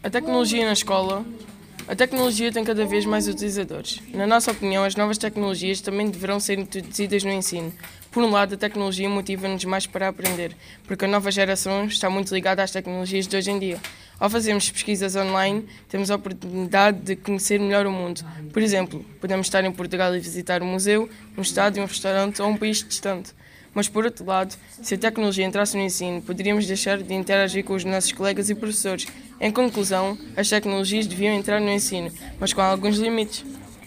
A tecnologia na escola. A tecnologia tem cada vez mais utilizadores. Na nossa opinião, as novas tecnologias também deverão ser introduzidas no ensino. Por um lado, a tecnologia motiva-nos mais para aprender, porque a nova geração está muito ligada às tecnologias de hoje em dia. Ao fazermos pesquisas online, temos a oportunidade de conhecer melhor o mundo. Por exemplo, podemos estar em Portugal e visitar um museu, um estádio, um restaurante ou um país distante. Mas, por outro lado, se a tecnologia entrasse no ensino, poderíamos deixar de interagir com os nossos colegas e professores. Em conclusão, as tecnologias deviam entrar no ensino, mas com alguns limites.